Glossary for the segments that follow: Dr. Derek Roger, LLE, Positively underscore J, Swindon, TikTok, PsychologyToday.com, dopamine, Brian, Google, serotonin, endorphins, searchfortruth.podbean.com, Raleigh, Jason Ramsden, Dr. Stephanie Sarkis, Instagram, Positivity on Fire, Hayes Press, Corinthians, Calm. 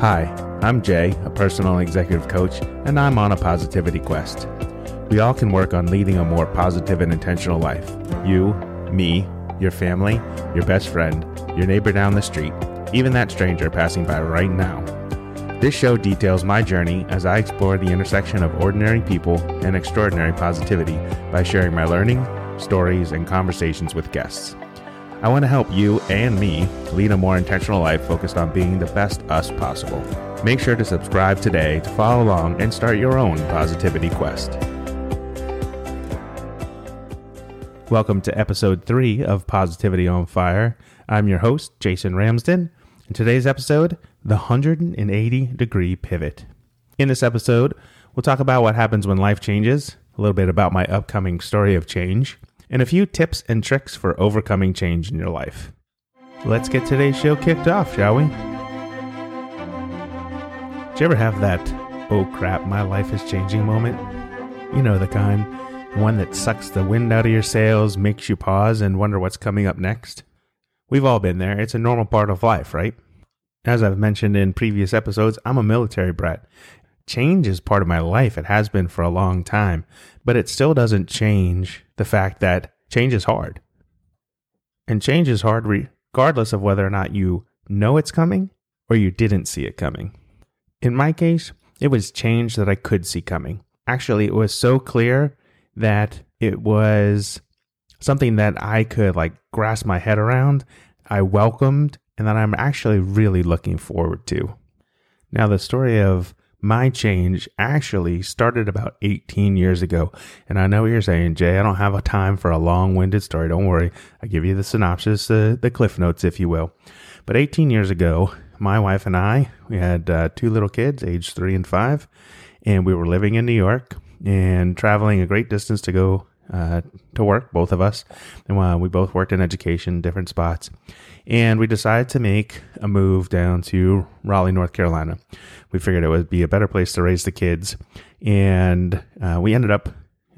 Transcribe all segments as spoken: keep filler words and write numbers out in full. Hi, I'm Jay, a personal executive coach, and I'm on a positivity quest. We all can work on leading a more positive and intentional life. You, me, your family, your best friend, your neighbor down the street, even that stranger passing by right now. This show details my journey as I explore the intersection of ordinary people and extraordinary positivity by sharing my learning, stories, and conversations with guests. I want to help you and me lead a more intentional life focused on being the best us possible. Make sure to subscribe today to follow along and start your own positivity quest. Welcome to episode three of Positivity on Fire. I'm your host, Jason Ramsden. In today's episode, the one hundred eighty degree pivot. In this episode, we'll talk about what happens when life changes, a little bit about my upcoming story of change, and a few tips and tricks for overcoming change in your life. Let's get today's show kicked off, shall we? Did you ever have that, oh crap, my life is changing moment? You know the kind. One that sucks the wind out of your sails, makes you pause and wonder what's coming up next. We've all been there. It's a normal part of life, right? As I've mentioned in previous episodes, I'm a military brat. Change is part of my life. It has been for a long time, but it still doesn't change the fact that change is hard. And change is hard regardless of whether or not you know it's coming or you didn't see it coming. In my case, it was change that I could see coming. Actually, it was so clear that it was something that I could like grasp my head around, I welcomed, and that I'm actually really looking forward to. Now, the story of my change actually started about eighteen years ago. And I know what you're saying, Jay, I don't have a time for a long-winded story. Don't worry. I give you the synopsis, uh, the cliff notes, if you will. But eighteen years ago, my wife and I, we had uh, two little kids, age three and five, and we were living in New York and traveling a great distance to go uh, to work, both of us. And uh, we both worked in education, different spots. And we decided to make a move down to Raleigh, North Carolina. We figured it would be a better place to raise the kids. And uh, we ended up,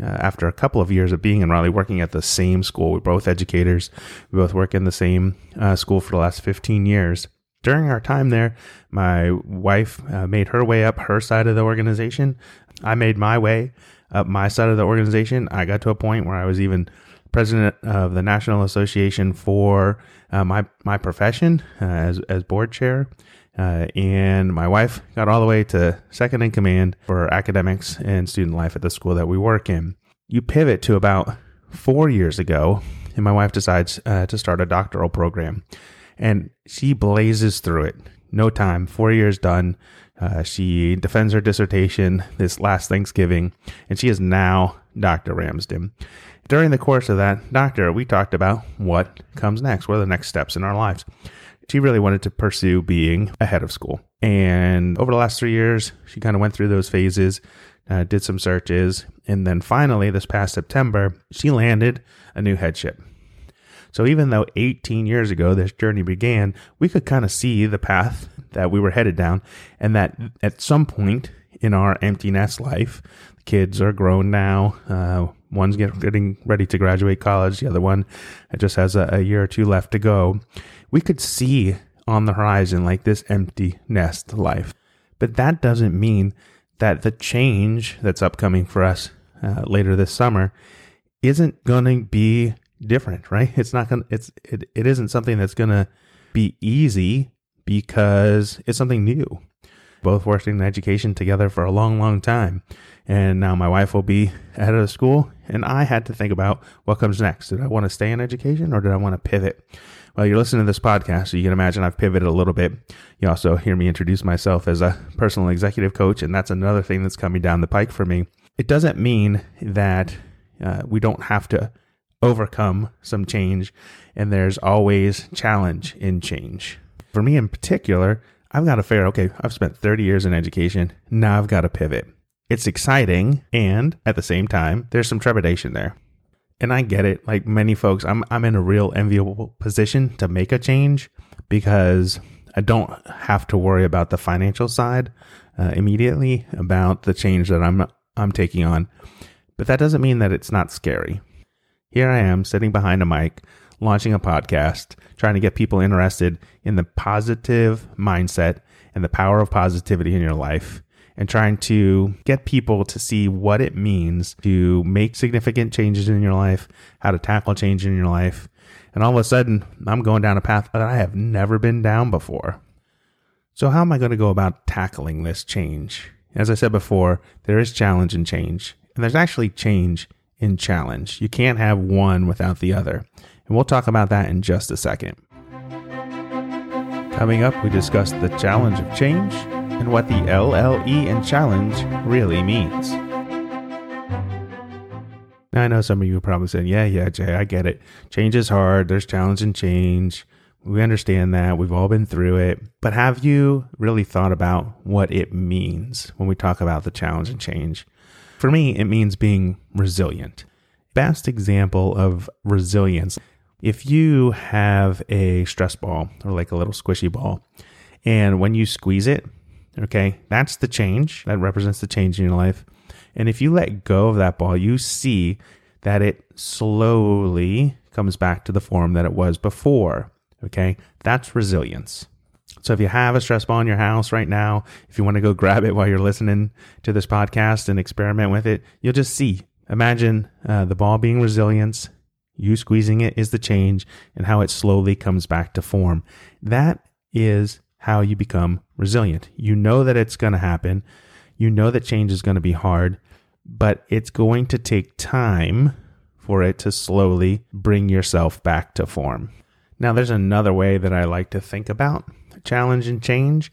uh, after a couple of years of being in Raleigh, working at the same school. We're both educators. We both work in the same uh, school for the last fifteen years. During our time there, my wife uh, made her way up her side of the organization. I made my way up my side of the organization. I got to a point where I was even president of the National Association for uh, my my profession uh, as as board chair. Uh, and my wife got all the way to second in command for academics and student life at the school that we work in. You pivot to about four years ago, and my wife decides uh, to start a doctoral program. And she blazes through it. No time. Four years done. Uh, she defends her dissertation this last Thanksgiving, and she is now Doctor Ramsden. During the course of that doctor, we talked about what comes next. What are the next steps in our lives? She really wanted to pursue being a head of school. And over the last three years, she kind of went through those phases, uh, did some searches. And then finally, this past September, she landed a new headship. So even though eighteen years ago this journey began, we could kind of see the path that we were headed down, and that at some point in our empty nest life, the kids are grown now. Uh, one's getting ready to graduate college. The other one just has a, a year or two left to go. We could see on the horizon like this empty nest life. But that doesn't mean that the change that's upcoming for us uh, later this summer isn't going to be different, right? It's not gonna. It's it. It isn't something that's gonna be easy because it's something new. Both worked in education together for a long, long time, and now my wife will be out of school, and I had to think about what comes next. Did I want to stay in education or did I want to pivot? Well, you're listening to this podcast, so you can imagine I've pivoted a little bit. You also hear me introduce myself as a personal executive coach, and that's another thing that's coming down the pike for me. It doesn't mean that uh, we don't have to overcome some change, and there's always challenge in change. For me in particular, I've got to figure, okay, I've spent thirty years in education, now I've got to pivot. It's exciting, and at the same time, there's some trepidation there. And I get it, like many folks, I'm I'm in a real enviable position to make a change because I don't have to worry about the financial side uh, immediately about the change that I'm I'm taking on. But that doesn't mean that it's not scary. Here I am sitting behind a mic, launching a podcast, trying to get people interested in the positive mindset and the power of positivity in your life, and trying to get people to see what it means to make significant changes in your life, how to tackle change in your life. And all of a sudden, I'm going down a path that I have never been down before. So how am I going to go about tackling this change? As I said before, there is challenge in change, and there's actually change in challenge. You can't have one without the other. And we'll talk about that in just a second. Coming up, we discuss the challenge of change and what the L L E in challenge really means. Now, I know some of you probably said, yeah, yeah, Jay, I get it. Change is hard. There's challenge in change. We understand that. We've all been through it. But have you really thought about what it means when we talk about the challenge and change? For me, it means being resilient. Best example of resilience. If you have a stress ball or like a little squishy ball, and when you squeeze it, okay, that's the change. That represents the change in your life. And if you let go of that ball, you see that it slowly comes back to the form that it was before. Okay, that's resilience. So if you have a stress ball in your house right now, if you want to go grab it while you're listening to this podcast and experiment with it, you'll just see. Imagine uh, the ball being resilience, you squeezing it is the change, and how it slowly comes back to form. That is how you become resilient. You know that it's going to happen. You know that change is going to be hard, but it's going to take time for it to slowly bring yourself back to form. Now, there's another way that I like to think about challenge and change.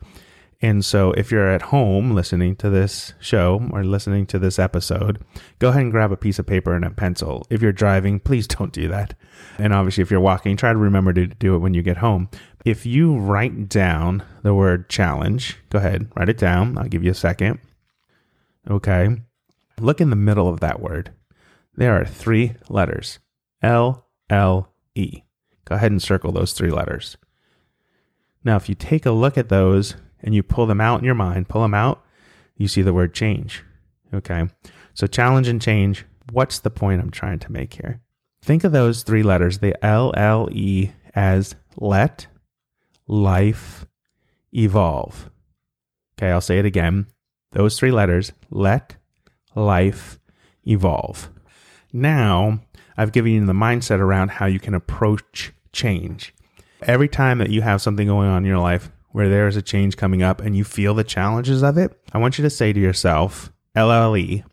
And so if you're at home listening to this show or listening to this episode, go ahead and grab a piece of paper and a pencil. If you're driving, please don't do that. And obviously, if you're walking, try to remember to do it when you get home. If you write down the word challenge, go ahead, write it down. I'll give you a second. Okay. Look in the middle of that word. There are three letters, L L E. Go ahead and circle those three letters. Now, if you take a look at those and you pull them out in your mind, pull them out, you see the word change. Okay. So challenge and change. What's the point I'm trying to make here? Think of those three letters, the L L E, as let, life, evolve. Okay. I'll say it again. Those three letters, let, life, evolve. Now, I've given you the mindset around how you can approach change. Every time that you have something going on in your life where there is a change coming up and you feel the challenges of it, I want you to say to yourself, L L E.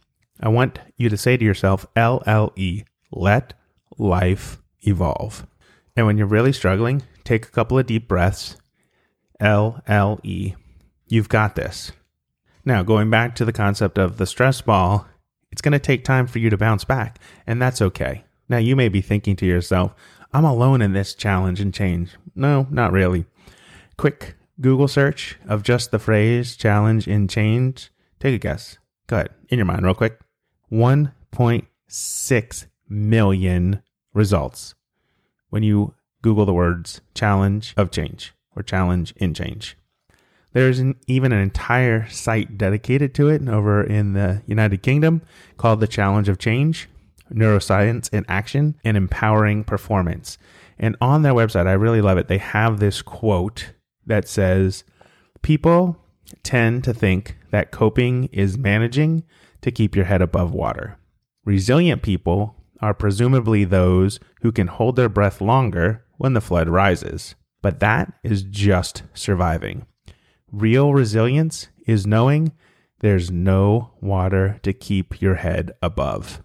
I want you to say to yourself, L L E, let life evolve. And when you're really struggling, take a couple of deep breaths. L L E, you've got this. Now, going back to the concept of the stress ball, it's going to take time for you to bounce back, and that's okay. Now, you may be thinking to yourself, I'm alone in this challenge and change. No, not really. Quick Google search of just the phrase challenge and change. Take a guess. Go ahead. In your mind real quick. one point six million results when you Google the words challenge of change or challenge in change. There's an, even an entire site dedicated to it over in the United Kingdom called The Challenge of Change, Neuroscience in Action, and Empowering Performance. And on their website, I really love it, they have this quote that says, people tend to think that coping is managing to keep your head above water. Resilient people are presumably those who can hold their breath longer when the flood rises. But that is just surviving. Real resilience is knowing there's no water to keep your head above.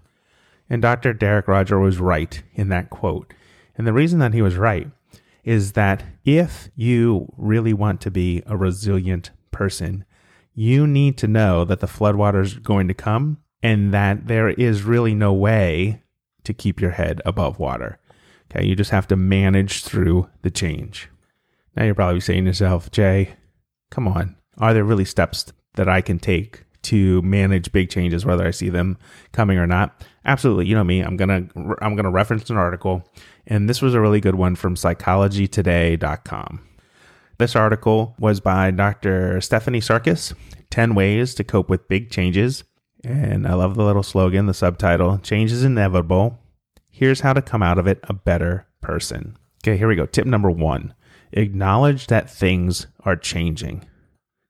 And Doctor Derek Roger was right in that quote. And the reason that he was right is that if you really want to be a resilient person, you need to know that the floodwater is going to come and that there is really no way to keep your head above water. Okay, you just have to manage through the change. Now you're probably saying to yourself, Jay, come on, are there really steps that I can take to manage big changes, whether I see them coming or not? Absolutely. You know me, I'm going to I'm gonna reference an article, and this was a really good one from Psychology Today dot com. This article was by Doctor Stephanie Sarkis, ten Ways to Cope with Big Changes. And I love the little slogan, the subtitle, Change is Inevitable. Here's how to come out of it a better person. Okay, here we go. Tip number one, acknowledge that things are changing.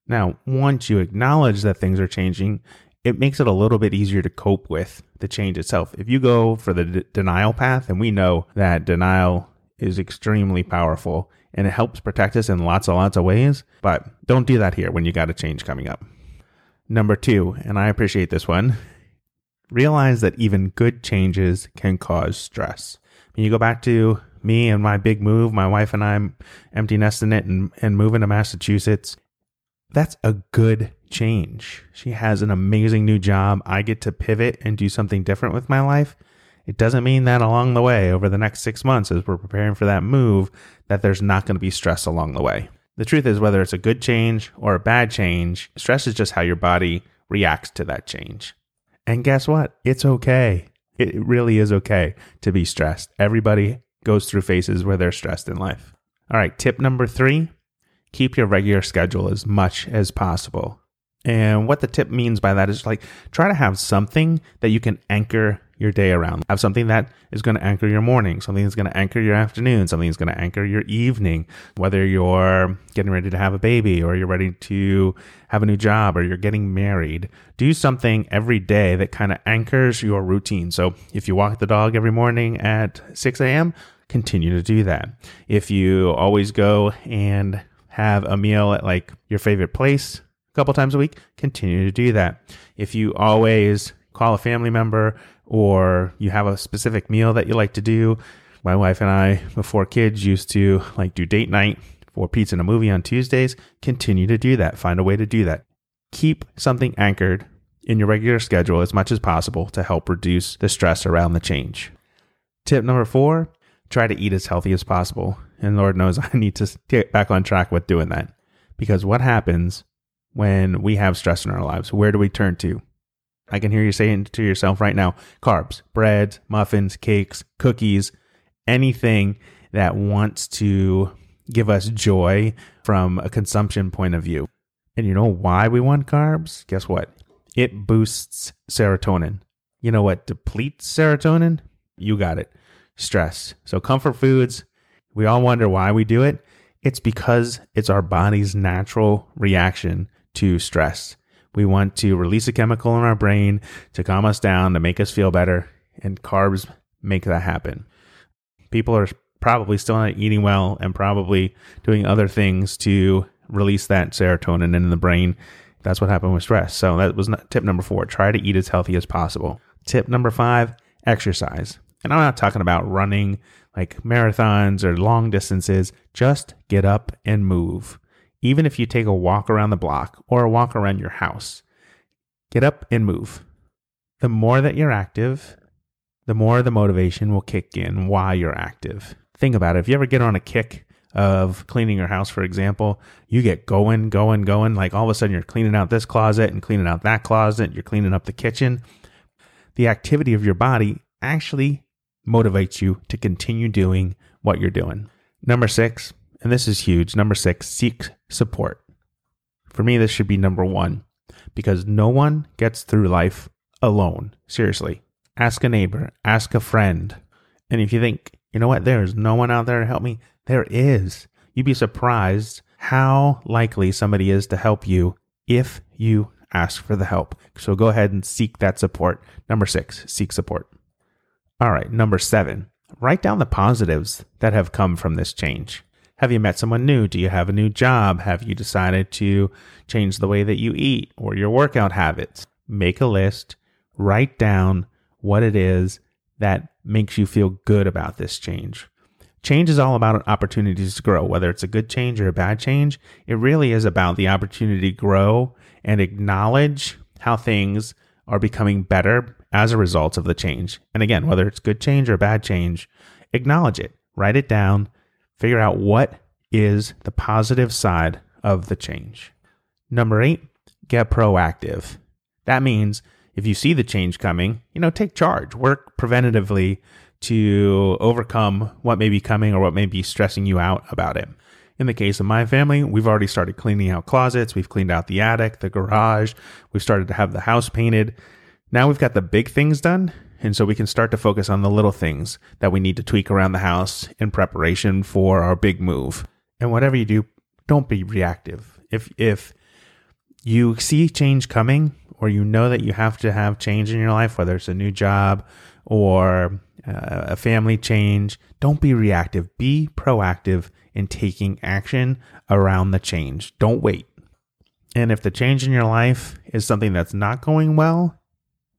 Now, once you acknowledge that things are changing, it makes it a little bit easier to cope with the change itself. If you go for the d- denial path, and we know that denial is extremely powerful and it helps protect us in lots and lots of ways, but don't do that here when you got a change coming up. Number two, and I appreciate this one, realize that even good changes can cause stress. When you go back to me and my big move, my wife and I empty nesting it and, and moving to Massachusetts, that's a good change. She has an amazing new job. I get to pivot and do something different with my life. It doesn't mean that along the way, over the next six months as we're preparing for that move, that there's not going to be stress along the way. The truth is, whether it's a good change or a bad change, stress is just how your body reacts to that change. And guess what? It's okay. It really is okay to be stressed. Everybody goes through phases where they're stressed in life. All right, tip number three, keep your regular schedule as much as possible. And what the tip means by that is, like, try to have something that you can anchor your day around. Have something that is going to anchor your morning, something that's going to anchor your afternoon, something that's going to anchor your evening, whether you're getting ready to have a baby or you're ready to have a new job or you're getting married. Do something every day that kind of anchors your routine. So if you walk the dog every morning at six a.m., continue to do that. If you always go and have a meal at like your favorite place a couple times a week, continue to do that. If you always call a family member or you have a specific meal that you like to do. My wife and I, before kids, used to like do date night or pizza and a movie on Tuesdays. Continue to do that. Find a way to do that. Keep something anchored in your regular schedule as much as possible to help reduce the stress around the change. Tip number four, try to eat as healthy as possible. And Lord knows I need to get back on track with doing that. Because what happens when we have stress in our lives? Where do we turn to? I can hear you saying to yourself right now, carbs, breads, muffins, cakes, cookies, anything that wants to give us joy from a consumption point of view. And you know why we want carbs? Guess what? It boosts serotonin. You know what depletes serotonin? You got it. Stress. So comfort foods, we all wonder why we do it. It's because it's our body's natural reaction to stress. We want to release a chemical in our brain to calm us down, to make us feel better, and carbs make that happen. People are probably still not eating well and probably doing other things to release that serotonin in the brain. That's what happened with stress. So that was tip number four. Try to eat as healthy as possible. Tip number five, exercise. And I'm not talking about running like marathons or long distances. Just get up and move. Even if you take a walk around the block or a walk around your house, get up and move. The more that you're active, the more the motivation will kick in while you're active. Think about it. If you ever get on a kick of cleaning your house, for example, you get going, going, going. Like all of a sudden you're cleaning out this closet and cleaning out that closet. You're cleaning up the kitchen. The activity of your body actually motivates you to continue doing what you're doing. Number six. And this is huge. Number six, seek support. For me, this should be number one because no one gets through life alone. Seriously, ask a neighbor, ask a friend. And if you think, you know what, there's no one out there to help me, there is. You'd be surprised how likely somebody is to help you if you ask for the help. So go ahead and seek that support. Number six, seek support. All right, number seven, write down the positives that have come from this change. Have you met someone new? Do you have a new job? Have you decided to change the way that you eat or your workout habits? Make a list. Write down what it is that makes you feel good about this change. Change is all about opportunities to grow, whether it's a good change or a bad change. It really is about the opportunity to grow and acknowledge how things are becoming better as a result of the change. And again, whether it's good change or bad change, acknowledge it. Write it down. Figure out what is the positive side of the change. Number eight, get proactive. That means if you see the change coming, you know, take charge. Work preventatively to overcome what may be coming or what may be stressing you out about it. In the case of my family, we've already started cleaning out closets. We've cleaned out the attic, the garage. We've started to have the house painted. Now we've got the big things done. And so we can start to focus on the little things that we need to tweak around the house in preparation for our big move. And whatever you do, don't be reactive. If if you see change coming, or you know that you have to have change in your life, whether it's a new job or uh, a family change, don't be reactive. Be proactive in taking action around the change. Don't wait. And if the change in your life is something that's not going well,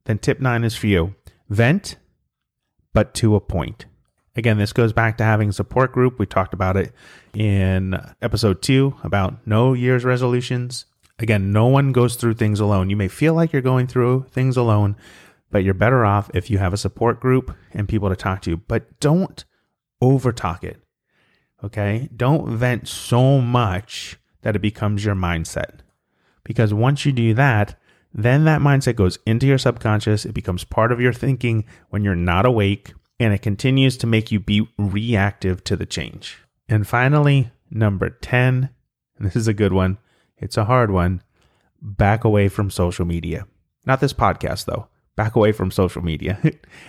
then tip nine is for you. Vent, but to a point. Again, this goes back to having a support group. We talked about it in episode two about no year's resolutions. Again, no one goes through things alone. You may feel like you're going through things alone, but you're better off if you have a support group and people to talk to. But don't overtalk it, okay? Don't vent so much that it becomes your mindset. Because once you do that, then that mindset goes into your subconscious. It becomes part of your thinking when you're not awake, and it continues to make you be reactive to the change. And finally, number ten, and this is a good one, it's a hard one, back away from social media. Not this podcast, though. Back away from social media.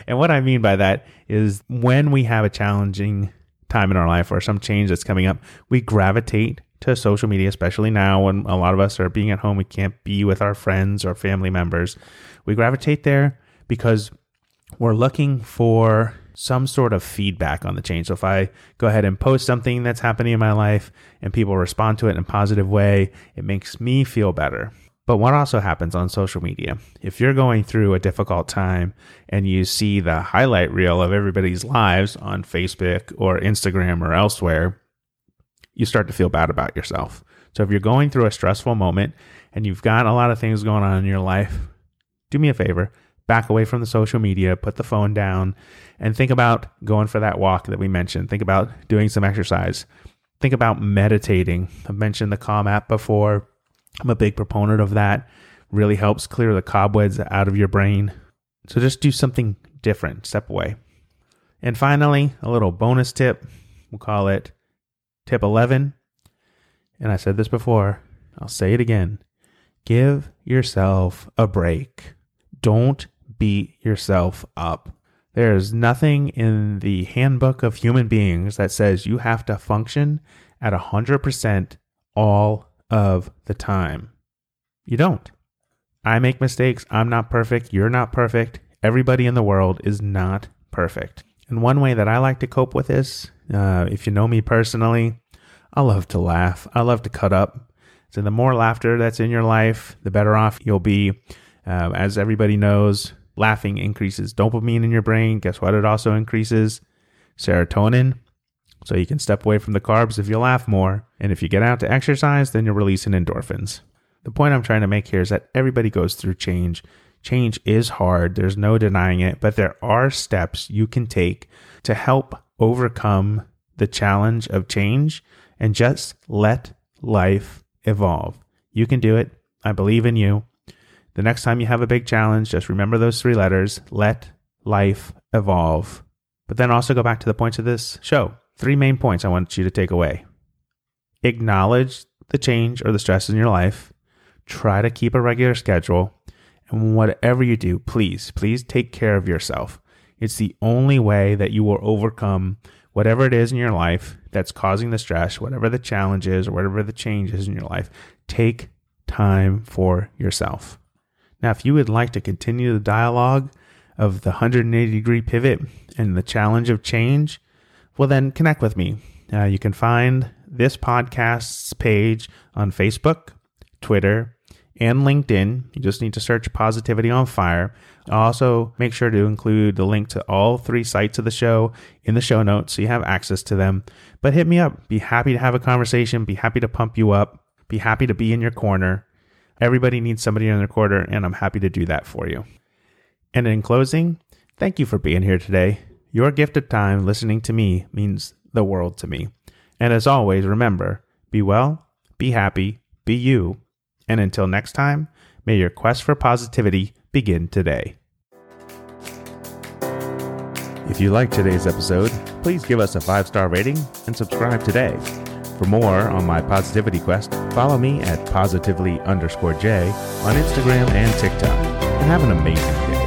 And what I mean by that is when we have a challenging time in our life or some change that's coming up, we gravitate to social media, especially now when a lot of us are being at home, we can't be with our friends or family members. We gravitate there because we're looking for some sort of feedback on the change. So if I go ahead and post something that's happening in my life and people respond to it in a positive way, it makes me feel better. But what also happens on social media? If you're going through a difficult time and you see the highlight reel of everybody's lives on Facebook or Instagram or elsewhere, you start to feel bad about yourself. So if you're going through a stressful moment and you've got a lot of things going on in your life, do me a favor, back away from the social media, put the phone down, and think about going for that walk that we mentioned. Think about doing some exercise. Think about meditating. I've mentioned the Calm app before. I'm a big proponent of that. Really helps clear the cobwebs out of your brain. So just do something different. Step away. And finally, a little bonus tip. We'll call it tip eleven. And I said this before, I'll say it again. Give yourself a break. Don't beat yourself up. There is nothing in the handbook of human beings that says you have to function at one hundred percent all of the time. You don't. I make mistakes. I'm not perfect. You're not perfect. Everybody in the world is not perfect. And one way that I like to cope with this, uh, if you know me personally, I love to laugh. I love to cut up. So the more laughter that's in your life, the better off you'll be. Uh, as everybody knows, laughing increases dopamine in your brain. Guess what? It also increases serotonin. So you can step away from the carbs if you laugh more. And if you get out to exercise, then you're releasing endorphins. The point I'm trying to make here is that everybody goes through change. Change is hard. There's no denying it. But there are steps you can take to help overcome the challenge of change and just let life evolve. You can do it. I believe in you. The next time you have a big challenge, just remember those three letters, let life evolve. But then also go back to the points of this show. Three main points I want you to take away. Acknowledge the change or the stress in your life. Try to keep a regular schedule. And whatever you do, please, please take care of yourself. It's the only way that you will overcome whatever it is in your life that's causing the stress, whatever the challenge is, or whatever the change is in your life. Take time for yourself. Now, if you would like to continue the dialogue of the one hundred eighty degree pivot and the challenge of change, well, then connect with me. Uh, you can find this podcast's page on Facebook, Twitter, and LinkedIn. You just need to search Positivity on Fire. I'll also make sure to include the link to all three sites of the show in the show notes so you have access to them. But hit me up. Be happy to have a conversation. Be happy to pump you up. Be happy to be in your corner. Everybody needs somebody in their corner, and I'm happy to do that for you. And in closing, thank you for being here today. Your gift of time listening to me means the world to me. And as always, remember, be well, be happy, be you. And until next time, may your quest for positivity begin today. If you liked today's episode, please give us a five-star rating and subscribe today. For more on my positivity quest, follow me at positively underscore J on Instagram and TikTok. And have an amazing day.